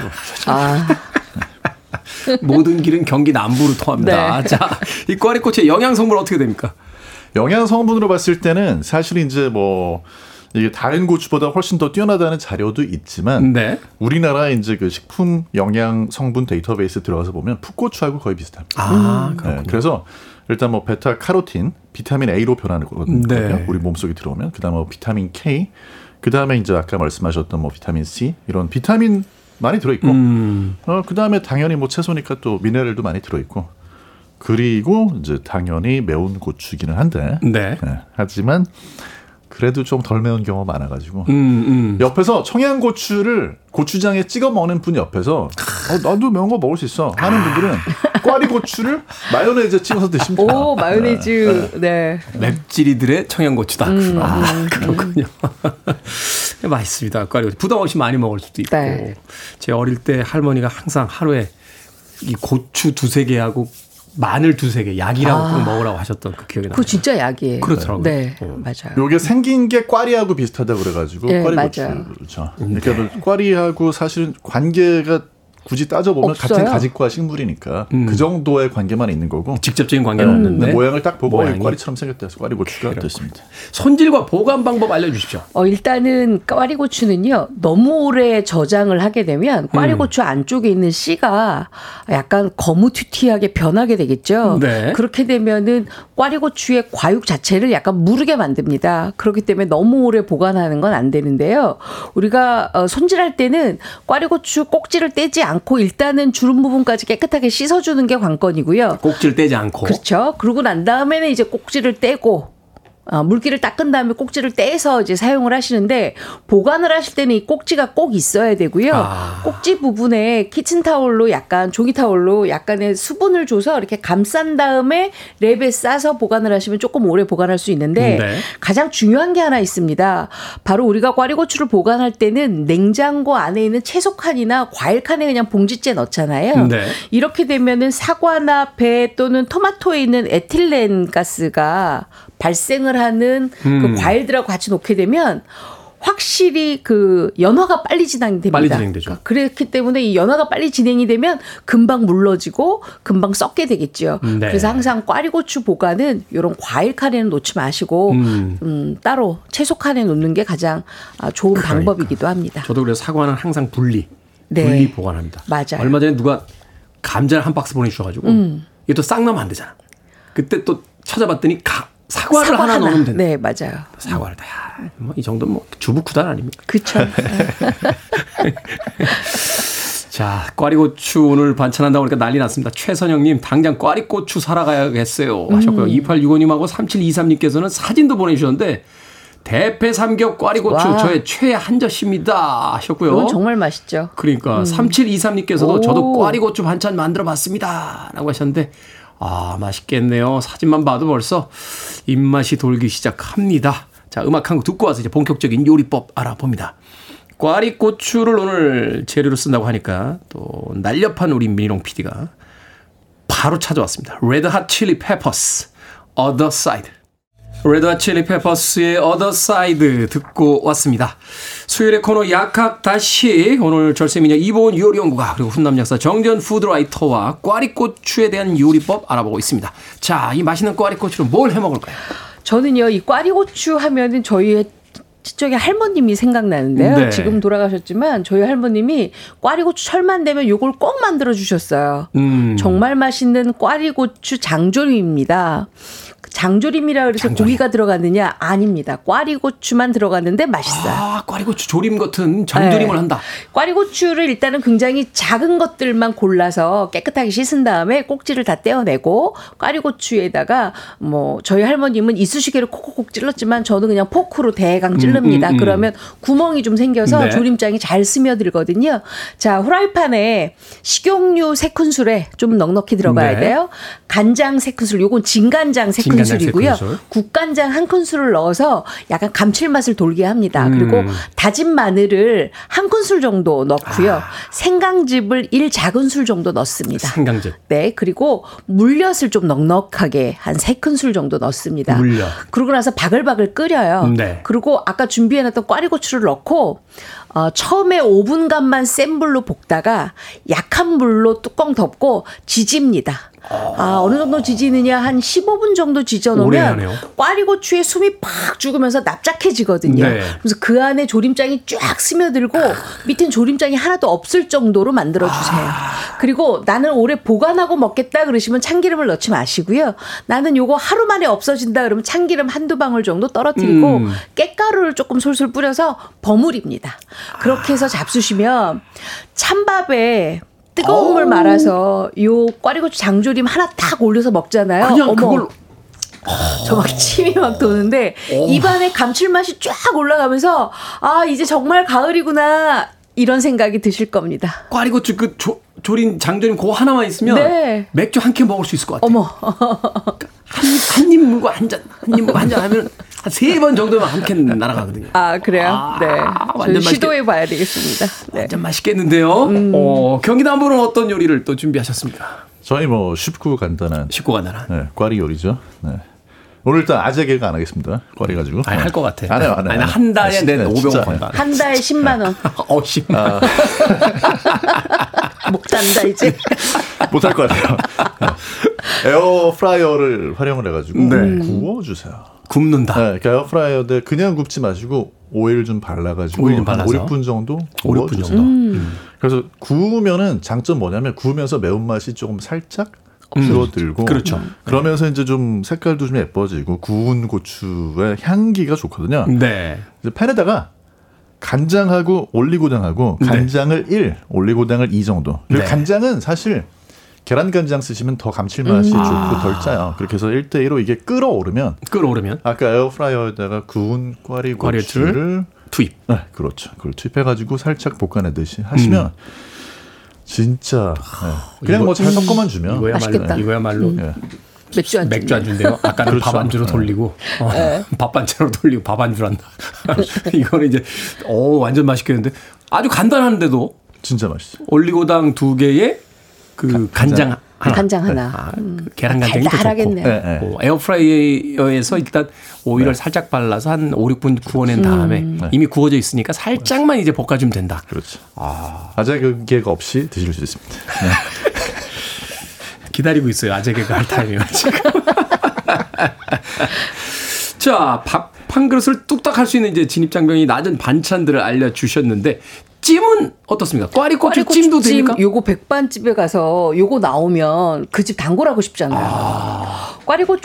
아. 모든 길은 경기남부로 통합니다. 네. 자, 이 꽈리고추의 영양 성분 어떻게 됩니까? 영양 성분으로 봤을 때는 사실 이제 뭐 이게 다른 고추보다 훨씬 더 뛰어나다는 자료도 있지만 네. 우리나라 이제 그 식품 영양 성분 데이터베이스 들어가서 보면 풋고추하고 거의 비슷합니다. 아, 네, 그래서 일단 뭐 베타 카로틴, 비타민 A로 변하는 거거든요. 네. 우리 몸속에 들어오면 그다음 뭐 비타민 K, 그다음에 이제 아까 말씀하셨던 뭐 비타민 C 이런 비타민 많이 들어 있고, 음. 어, 그다음에 당연히 뭐 채소니까 또 미네랄도 많이 들어 있고. 그리고 이제 당연히 매운 고추기는 한데, 네. 네, 하지만 그래도 좀 덜 매운 경우가 많아가지고 음, 음. 옆에서 청양고추를 고추장에 찍어 먹는 분 옆에서 어, 나도 매운 거 먹을 수 있어 하는 분들은 꽈리고추를 마요네즈 찍어서 드십니다. 오 마요네즈 네. 네. 맵찔이들의 청양고추다. 음, 아 음, 그렇군요. 음. 맛있습니다. 꽈리고추 부담 없이 많이 먹을 수도 있고 네. 제 어릴 때 할머니가 항상 하루에 이 고추 두세 개하고 마늘 두세 개 약이라고 아, 꼭 먹으라고 하셨던 그 기억이 나요. 그거 진짜 약이에요. 그렇더라고요. 네, 어. 맞아요. 이게 생긴 게 꽈리하고 비슷하다고 그래가지고 네, 꽈리고추 그렇죠. 네. 그러니까 꽈리하고 사실은 관계가 굳이 따져보면 없어요? 같은 가지과 식물이니까 음. 그 정도의 관계만 있는 거고 직접적인 관계는 음. 없는데 모양을 딱 보고 모양이... 꽈리처럼 생겼다 해서 꽈리고추가 됐습니다. 손질과 보관 방법 알려주십시오. 어, 일단은 꽈리고추는요 너무 오래 저장을 하게 되면 꽈리고추 음. 안쪽에 있는 씨가 약간 거무튀튀하게 변하게 되겠죠. 네. 그렇게 되면은 꽈리고추의 과육 자체를 약간 무르게 만듭니다. 그렇기 때문에 너무 오래 보관하는 건 안 되는데요. 우리가 손질할 때는 꽈리고추 꼭지를 떼지 않고 일단은 주름 부분까지 깨끗하게 씻어주는 게 관건이고요. 꼭지를 떼지 않고. 그렇죠. 그러고 난 다음에는 이제 꼭지를 떼고 어, 물기를 닦은 다음에 꼭지를 떼서 이제 사용을 하시는데 보관을 하실 때는 이 꼭지가 꼭 있어야 되고요. 아. 꼭지 부분에 키친타올로 약간 종이타올로 약간의 수분을 줘서 이렇게 감싼 다음에 랩에 싸서 보관을 하시면 조금 오래 보관할 수 있는데 네. 가장 중요한 게 하나 있습니다. 바로 우리가 꽈리고추를 보관할 때는 냉장고 안에 있는 채소칸이나 과일칸에 그냥 봉지째 넣잖아요. 네. 이렇게 되면은 사과나 배 또는 토마토에 있는 에틸렌 가스가 발생을 하는 음. 그 과일들하고 같이 놓게 되면 확실히 그 연화가 빨리 진행이 됩니다. 빨리 진행되죠. 그렇기 때문에 이 연화가 빨리 진행이 되면 금방 물러지고 금방 썩게 되겠죠. 네. 그래서 항상 꽈리고추 보관은 이런 과일 칸에는 놓지 마시고 음. 음, 따로 채소 칸에 놓는 게 가장 좋은 그러니까. 방법이기도 합니다. 저도 그래서 사과는 항상 분리, 네. 분리 보관합니다. 맞아요. 얼마 전에 누가 감자를 한 박스 보내주셔가지고 음. 이게 또 싹 나면 안 되잖아. 그때 또 찾아봤더니 가 사과를 사과 하나, 하나 넣으면 된다. 네, 맞아요. 사과를 다. 뭐 이 정도는 뭐 주부 구단 아닙니까? 그렇죠. 자, 꽈리고추 오늘 반찬한다고 그러니까 난리 났습니다. 최선영님 당장 꽈리고추 사러 가야겠어요 하셨고요. 음. 이팔육오님하고 삼칠이삼님께서는 사진도 보내주셨는데 대패 삼겹 꽈리고추 와. 저의 최애 한 젖입니다 하셨고요. 이건 정말 맛있죠. 그러니까 음. 삼칠이삼님께서도 오. 저도 꽈리고추 반찬 만들어봤습니다 라고 하셨는데 아, 맛있겠네요. 사진만 봐도 벌써 입맛이 돌기 시작합니다. 자, 음악 한 곡 듣고 와서 이제 본격적인 요리법 알아봅니다. 꽈리고추를 오늘 재료로 쓴다고 하니까 또 날렵한 우리 민희롱 피디가 바로 찾아왔습니다. Red Hot Chili Peppers, Other Side. Red Hot Chili Peppers의 Other Side 듣고 왔습니다. 수요일의 코너 약학다식 오늘 절세미녀 이보은 요리연구가 그리고 훈남약사 정재훈 푸드라이터와 꽈리고추에 대한 요리법 알아보고 있습니다. 자, 이 맛있는 꽈리고추로 뭘 해먹을까요? 저는요, 이 꽈리고추 하면은 저희의 저기 할머님이 생각나는데요. 네. 지금 돌아가셨지만 저희 할머님이 꽈리고추 철만 되면 이걸 꼭 만들어 주셨어요. 음. 정말 맛있는 꽈리고추 장조림입니다. 장조림이라 그래서 장조림. 고기가 들어갔느냐? 아닙니다. 꽈리고추만 들어갔는데 맛있어요. 아, 꽈리고추 조림 같은 장조림을 네. 한다. 꽈리고추를 일단은 굉장히 작은 것들만 골라서 깨끗하게 씻은 다음에 꼭지를 다 떼어내고 꽈리고추에다가 뭐 저희 할머님은 이쑤시개로 콕콕콕 찔렀지만 저는 그냥 포크로 대강 찔릅니다. 음, 음, 음. 그러면 구멍이 좀 생겨서 네. 조림장이 잘 스며들거든요. 자, 후라이팬에 식용유 세 큰술에 좀 넉넉히 들어가야 네. 돼요. 간장 세 큰술, 요건 진간장 세 큰술. 큰술이고요. 국간장 한 큰술을 넣어서 약간 감칠맛을 돌게 합니다. 음. 그리고 다진 마늘을 한 큰술 정도 넣고요. 아. 생강즙을 한 작은술 정도 넣습니다. 생강즙. 네. 그리고 물엿을 좀 넉넉하게 한 세 큰술 정도 넣습니다. 물엿. 그러고 나서 바글바글 끓여요. 네. 그리고 아까 준비해놨던 꽈리고추를 넣고 어, 처음에 오 분간만 센 불로 볶다가 약한 불로 뚜껑 덮고 지집니다. 아, 어느 정도 지지느냐 한 십오 분 정도 지져놓으면 꽈리고추에 숨이 팍 죽으면서 납작해지거든요. 네. 그래서 그 안에 조림장이 쫙 스며들고 밑엔 조림장이 하나도 없을 정도로 만들어주세요. 아. 그리고 나는 오래 보관하고 먹겠다 그러시면 참기름을 넣지 마시고요. 나는 요거 하루 만에 없어진다 그러면 참기름 한두 방울 정도 떨어뜨리고 음. 깻가루를 조금 솔솔 뿌려서 버무립니다. 그렇게 해서 잡수시면 찬밥에 뜨거운 오우. 물 말아서 요 꽈리고추 장조림 하나 딱 올려서 먹잖아요. 그냥 어머. 그걸 저 막 침이 막 도는데 오우. 입안에 감칠맛이 쫙 올라가면서 아 이제 정말 가을이구나 이런 생각이 드실 겁니다. 꽈리고추 그 조, 조림 장조림 그거 하나만 있으면 네. 맥주 한 캔 먹을 수 있을 것 같아요. 어머 한 입 물고 한 잔 한 입 물고 한 잔 하면 한 세 번 정도면 한 캔 날아가거든요. 아 그래요? 아, 네. 완전 시도해봐야 되겠습니다. 네. 완전 맛있겠는데요. 음. 어, 경기남부는 어떤 요리를 또 준비하셨습니까? 저희 뭐 쉽고 간단한 쉽고 간단한 네, 꽈리 요리죠. 네. 오늘 일단 아재 개그 안 하겠습니다. 꽈리 가지고. 아니 할 것 같아. 안 해요. 안 해요. 아니, 한 달에 아, 내 오백 원 번다. 한 달에 십만 원. 어 십만 원. 못 잔다 이제. 못 할 것 같아요. 에어프라이어를 활용을 해가지고 네. 구워주세요. 굽는다. 네, 그러니까 에어프라이어에 그냥 굽지 마시고 오일 좀 발라가지고 오일 좀 발라서. 오 분 정도 구워주세요. 정도. 음. 그래서 구우면은 장점 뭐냐면 구우면서 매운맛이 조금 살짝 줄어들고 음. 그렇죠. 그러면서 이제 좀 색깔도 좀 예뻐지고 구운 고추의 향기가 좋거든요. 네. 이제 팬에다가 간장하고 올리고당하고 간장을 네. 일, 올리고당을 이 정도. 그리고 네. 간장은 사실 계란간장 쓰시면 더 감칠맛이 음. 좋고 아. 덜 짜요. 그렇게 해서 일 대 일로 이게 끓어오르면 끓어오르면 아까 에어프라이어에다가 구운 꽈리 고추를 투입. 네, 그렇죠. 그걸 투입해가지고 살짝 볶아내듯이 하시면 음. 진짜 네. 그냥 뭐 잘 섞어만 주면 이거야말로, 이거야말로 음. 예. 맥주 안주 맥주 안주인데요. 아까는 그렇죠. 밥 안주로 돌리고 네. 어, 네. 밥 반찬으로 돌리고 밥 안주로 한다. 이거는 이제 어 완전 맛있겠는데 아주 간단한데도 진짜 맛있어. 올리고당 두 개에 그 가, 간장, 간장 하나, 간장 하나, 네. 아, 음. 계란 간장이 더 좋고 네, 네. 어, 에어프라이어에서 일단 오일을 네. 살짝 발라서 한 오, 육 분 구워낸 다음에 음. 네. 이미 구워져 있으니까 살짝만 이제 볶아주면 된다. 그렇죠. 아, 아재 개그 없이 드실 수 있습니다. 네. 기다리고 있어요. 아재 개그 할 타임이에요 지금. 자, 밥 한 그릇을 뚝딱 할 수 있는 이제 진입장벽이 낮은 반찬들을 알려주셨는데. 찜은 어떻습니까? 꽈리고추 찜도 됩니까? 요거 백반집에 가서 요거 나오면 그 집 단골하고 싶잖아요. 아... 꽈리고추,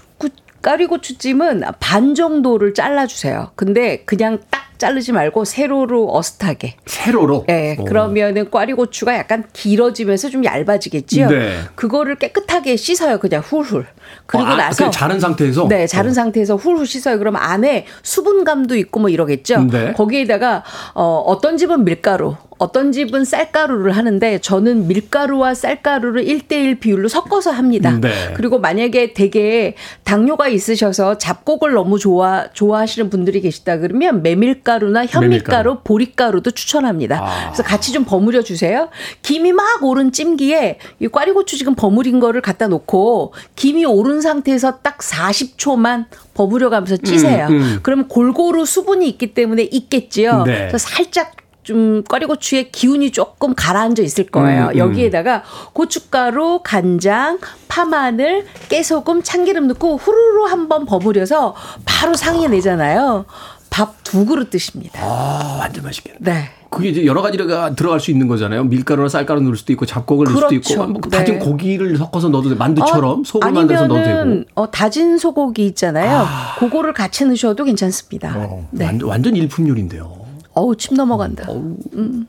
꽈리고추 찜은 반 정도를 잘라주세요. 근데 그냥 딱 자르지 말고 세로로 어슷하게. 세로로? 네. 오. 그러면은 꽈리고추가 약간 길어지면서 좀 얇아지겠지요. 네. 그거를 깨끗하게 씻어요. 그냥 훌훌. 그리고 아, 나서 자른 상태에서 네, 자른 어. 상태에서 훌훌 씻어요. 그럼 안에 수분감도 있고 뭐 이러겠죠. 네. 거기에다가 어, 어떤 집은 밀가루, 어떤 집은 쌀가루를 하는데 저는 밀가루와 쌀가루를 일 대 일 비율로 섞어서 합니다. 네. 그리고 만약에 되게 당뇨가 있으셔서 잡곡을 너무 좋아 좋아하시는 분들이 계시다 그러면 메밀가루나 현미가루, 메밀가루. 보리가루도 추천합니다. 아. 그래서 같이 좀 버무려 주세요. 김이 막 오른 찜기에 이 꽈리고추 지금 버무린 거를 갖다 놓고 김이 오른 상태에서 딱 사십 초만 버무려가면서 찌세요. 음, 음. 그럼 골고루 수분이 있기 때문에 익겠지요. 네. 그래서 살짝 좀 꽈리고추의 기운이 조금 가라앉아 있을 거예요. 음, 음. 여기에다가 고춧가루, 간장, 파마늘, 깨소금, 참기름 넣고 후루루 한번 버무려서 바로 상에 내잖아요. 밥 두 그릇 드십니다. 아, 완전 맛있겠네. 네. 그게 이제 여러 가지가 들어갈 수 있는 거잖아요. 밀가루나 쌀가루 넣을 수도 있고 잡곡을 그렇죠. 넣을 수도 있고 뭐 다진 네. 고기를 섞어서 넣어도 되고 만두처럼 어, 소금 만들어서 넣어도 되고 어, 다진 소고기 있잖아요. 아. 그거를 같이 넣으셔도 괜찮습니다. 어, 네. 완전, 완전 일품요리인데요. 어우 침 넘어간다. 어우. 음.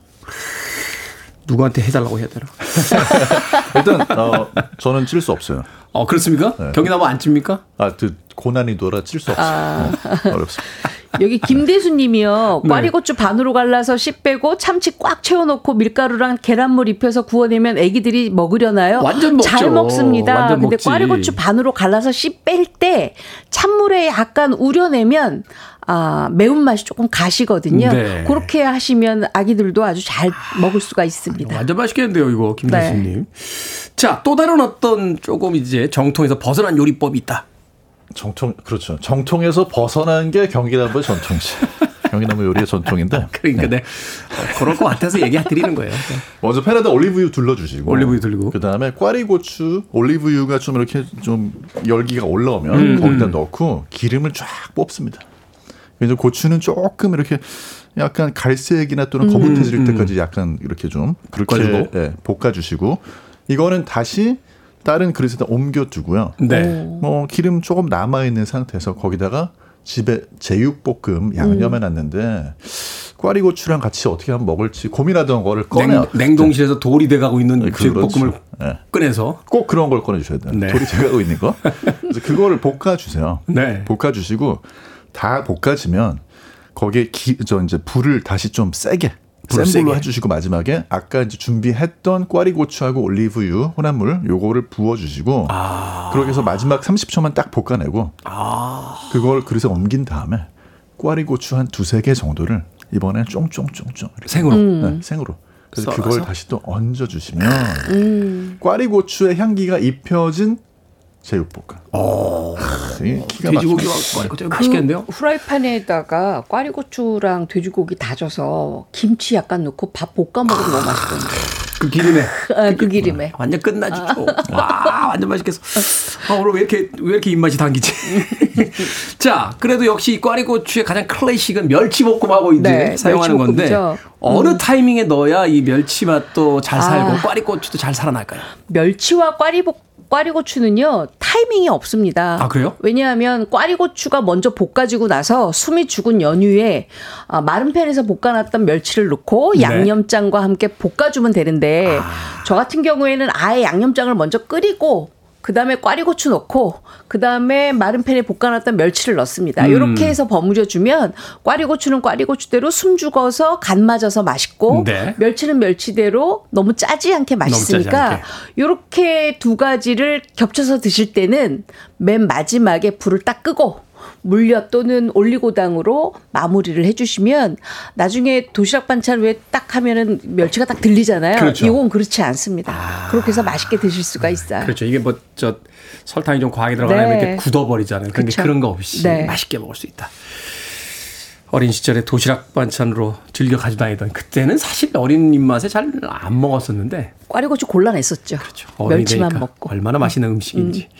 누구한테 해달라고 해야 되나? 일단 어, 저는 찔 수 없어요. 어 그렇습니까? 네. 경기나무 안 찝니까? 아, 그 고난이도라 찔 수 없어요. 아. 네, 어렵습니다. 여기 김대수님이요. 네. 꽈리고추 반으로 갈라서 씨 빼고 참치 꽉 채워놓고 밀가루랑 계란물 입혀서 구워내면 애기들이 먹으려나요? 완전 먹죠. 잘 먹습니다. 완전 근데 먹지. 꽈리고추 반으로 갈라서 씨 뺄 때 찬물에 약간 우려내면 아, 매운맛이 조금 가시거든요. 네. 그렇게 하시면 아기들도 아주 잘 먹을 수가 있습니다. 완전 맛있겠는데요, 이거 김대수님. 네. 자, 또 다른 어떤 조금 이제 정통에서 벗어난 요리법이 있다. 정통 그렇죠. 정통에서 벗어난 게 경기남부의 전통이지. 경기남부 요리의 전통인데. 그러니까 네. 네. 그럴 것 같아서 얘기 드리는 거예요. 먼저 팬에다 올리브유 둘러주시고. 올리브유 둘리고. 그 다음에 꽈리고추, 올리브유가 좀 이렇게 좀 열기가 올라오면 음, 거기다 음. 넣고 기름을 쫙 뽑습니다. 그래서 고추는 조금 이렇게 약간 갈색이나 또는 검은색일 음, 때까지 음. 약간 이렇게 좀 그렇게 네, 볶아주시고. 이거는 다시. 다른 그릇에다 옮겨두고요. 네. 뭐 기름 조금 남아 있는 상태에서 거기다가 집에 제육볶음 양념해 놨는데 음. 꽈리고추랑 같이 어떻게 하면 먹을지 고민하던 거를 꺼내. 냉동실에서 네. 돌이 돼가고 있는 네, 제육볶음을 네. 꺼내서 꼭 그런 걸 꺼내 주셔야 돼요. 네. 돌이 돼가고 있는 거. 그래서 그거를 볶아 주세요. 네. 볶아 주시고 다 볶아지면 거기에 기, 저 이제 불을 다시 좀 세게. 센 불로 해주시고 마지막에 아까 이제 준비했던 꽈리고추하고 올리브유, 혼합물 요거를 부어주시고 아~ 그렇게 해서 마지막 삼십 초만 딱 볶아내고 아~ 그걸 그릇에 옮긴 다음에 꽈리고추 한 두세 개 정도를 이번에 쫑쫑쫑쫑 생으로 음. 네, 생으로 그래서 썰어서? 그걸 다시 또 얹어주시면 음. 꽈리고추의 향기가 입혀진 제육볶음. 어, 돼지고기와 꽈리고추 맛있겠는데요? 그 후라이팬에다가 꽈리고추랑 돼지고기 다져서 김치 약간 넣고 밥 볶아 먹으면 너무 맛있던데. 그 기름에. 아, 그 기름에. 완전 끝나주죠. 아. 와, 완전 맛있겠어. 아, 오늘 왜 이렇게 왜 이렇게 입맛이 당기지? 자, 그래도 역시 꽈리고추의 가장 클래식은 멸치볶음하고 이제 네, 사용하는 건데 어느 음. 타이밍에 넣어야 이 멸치 맛도 잘 살고 아. 꽈리고추도 잘 살아날까요? 멸치와 꽈리볶음 꽈리고추는요. 타 타이밍이 없습니다. 아, 그래요? 왜냐하면 꽈리고추가 먼저 볶아지고 나서 숨이 죽은 연유에 아, 마른 팬에서 볶아놨던 멸치를 넣고 네. 양념장과 함께 볶아주면 되는데 아. 저 같은 경우에는 아예 양념장을 먼저 끓이고 그다음에 꽈리고추 넣고 그다음에 마른 팬에 볶아놨던 멸치를 넣습니다. 음. 이렇게 해서 버무려주면 꽈리고추는 꽈리고추대로 숨 죽어서 간 맞아서 맛있고 네. 멸치는 멸치대로 너무 짜지 않게 맛있으니까 이렇게 두 가지를 겹쳐서 드실 때는 맨 마지막에 불을 딱 끄고 물엿 또는 올리고당으로 마무리를 해주시면 나중에 도시락 반찬 위에 딱 하면은 멸치가 딱 들리잖아요. 그렇죠. 이건 그렇지 않습니다. 아... 그렇게 해서 맛있게 드실 수가 있어요. 그렇죠. 이게 뭐 저 설탕이 좀 과하게 들어가면 네. 이렇게 굳어버리잖아요. 그런데 그렇죠. 그런 거 없이 네. 맛있게 먹을 수 있다. 어린 시절에 도시락 반찬으로 즐겨 가지고 다니던 그때는 사실 어린 입맛에 잘 안 먹었었는데 꽈리고추 골라냈었죠. 그렇죠. 멸치만 먹고 얼마나 맛있는 음식인지. 음.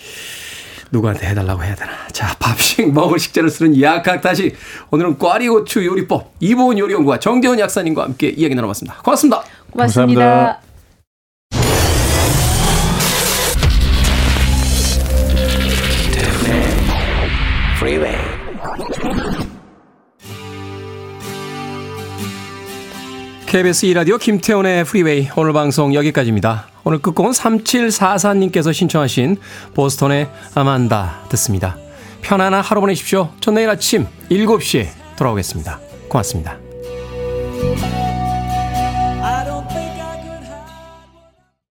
누구한테 해달라고 해야 되나. 자, 밥식 먹을 식재를 쓰는 약학다식. 오늘은 꽈리고추 요리법 이보은 요리연구와 정재훈 약사님과 함께 이야기 나눠봤습니다. 고맙습니다. 고맙습니다. 감사합니다. 케이비에스 이 라디오 김태훈의 프리웨이 오늘 방송 여기까지입니다. 오늘 끝곡은 삼칠사사님께서 신청하신 보스턴의 아만다 듣습니다. 편안한 하루 보내십시오. 전 내일 아침 일곱 시에 돌아오겠습니다. 고맙습니다.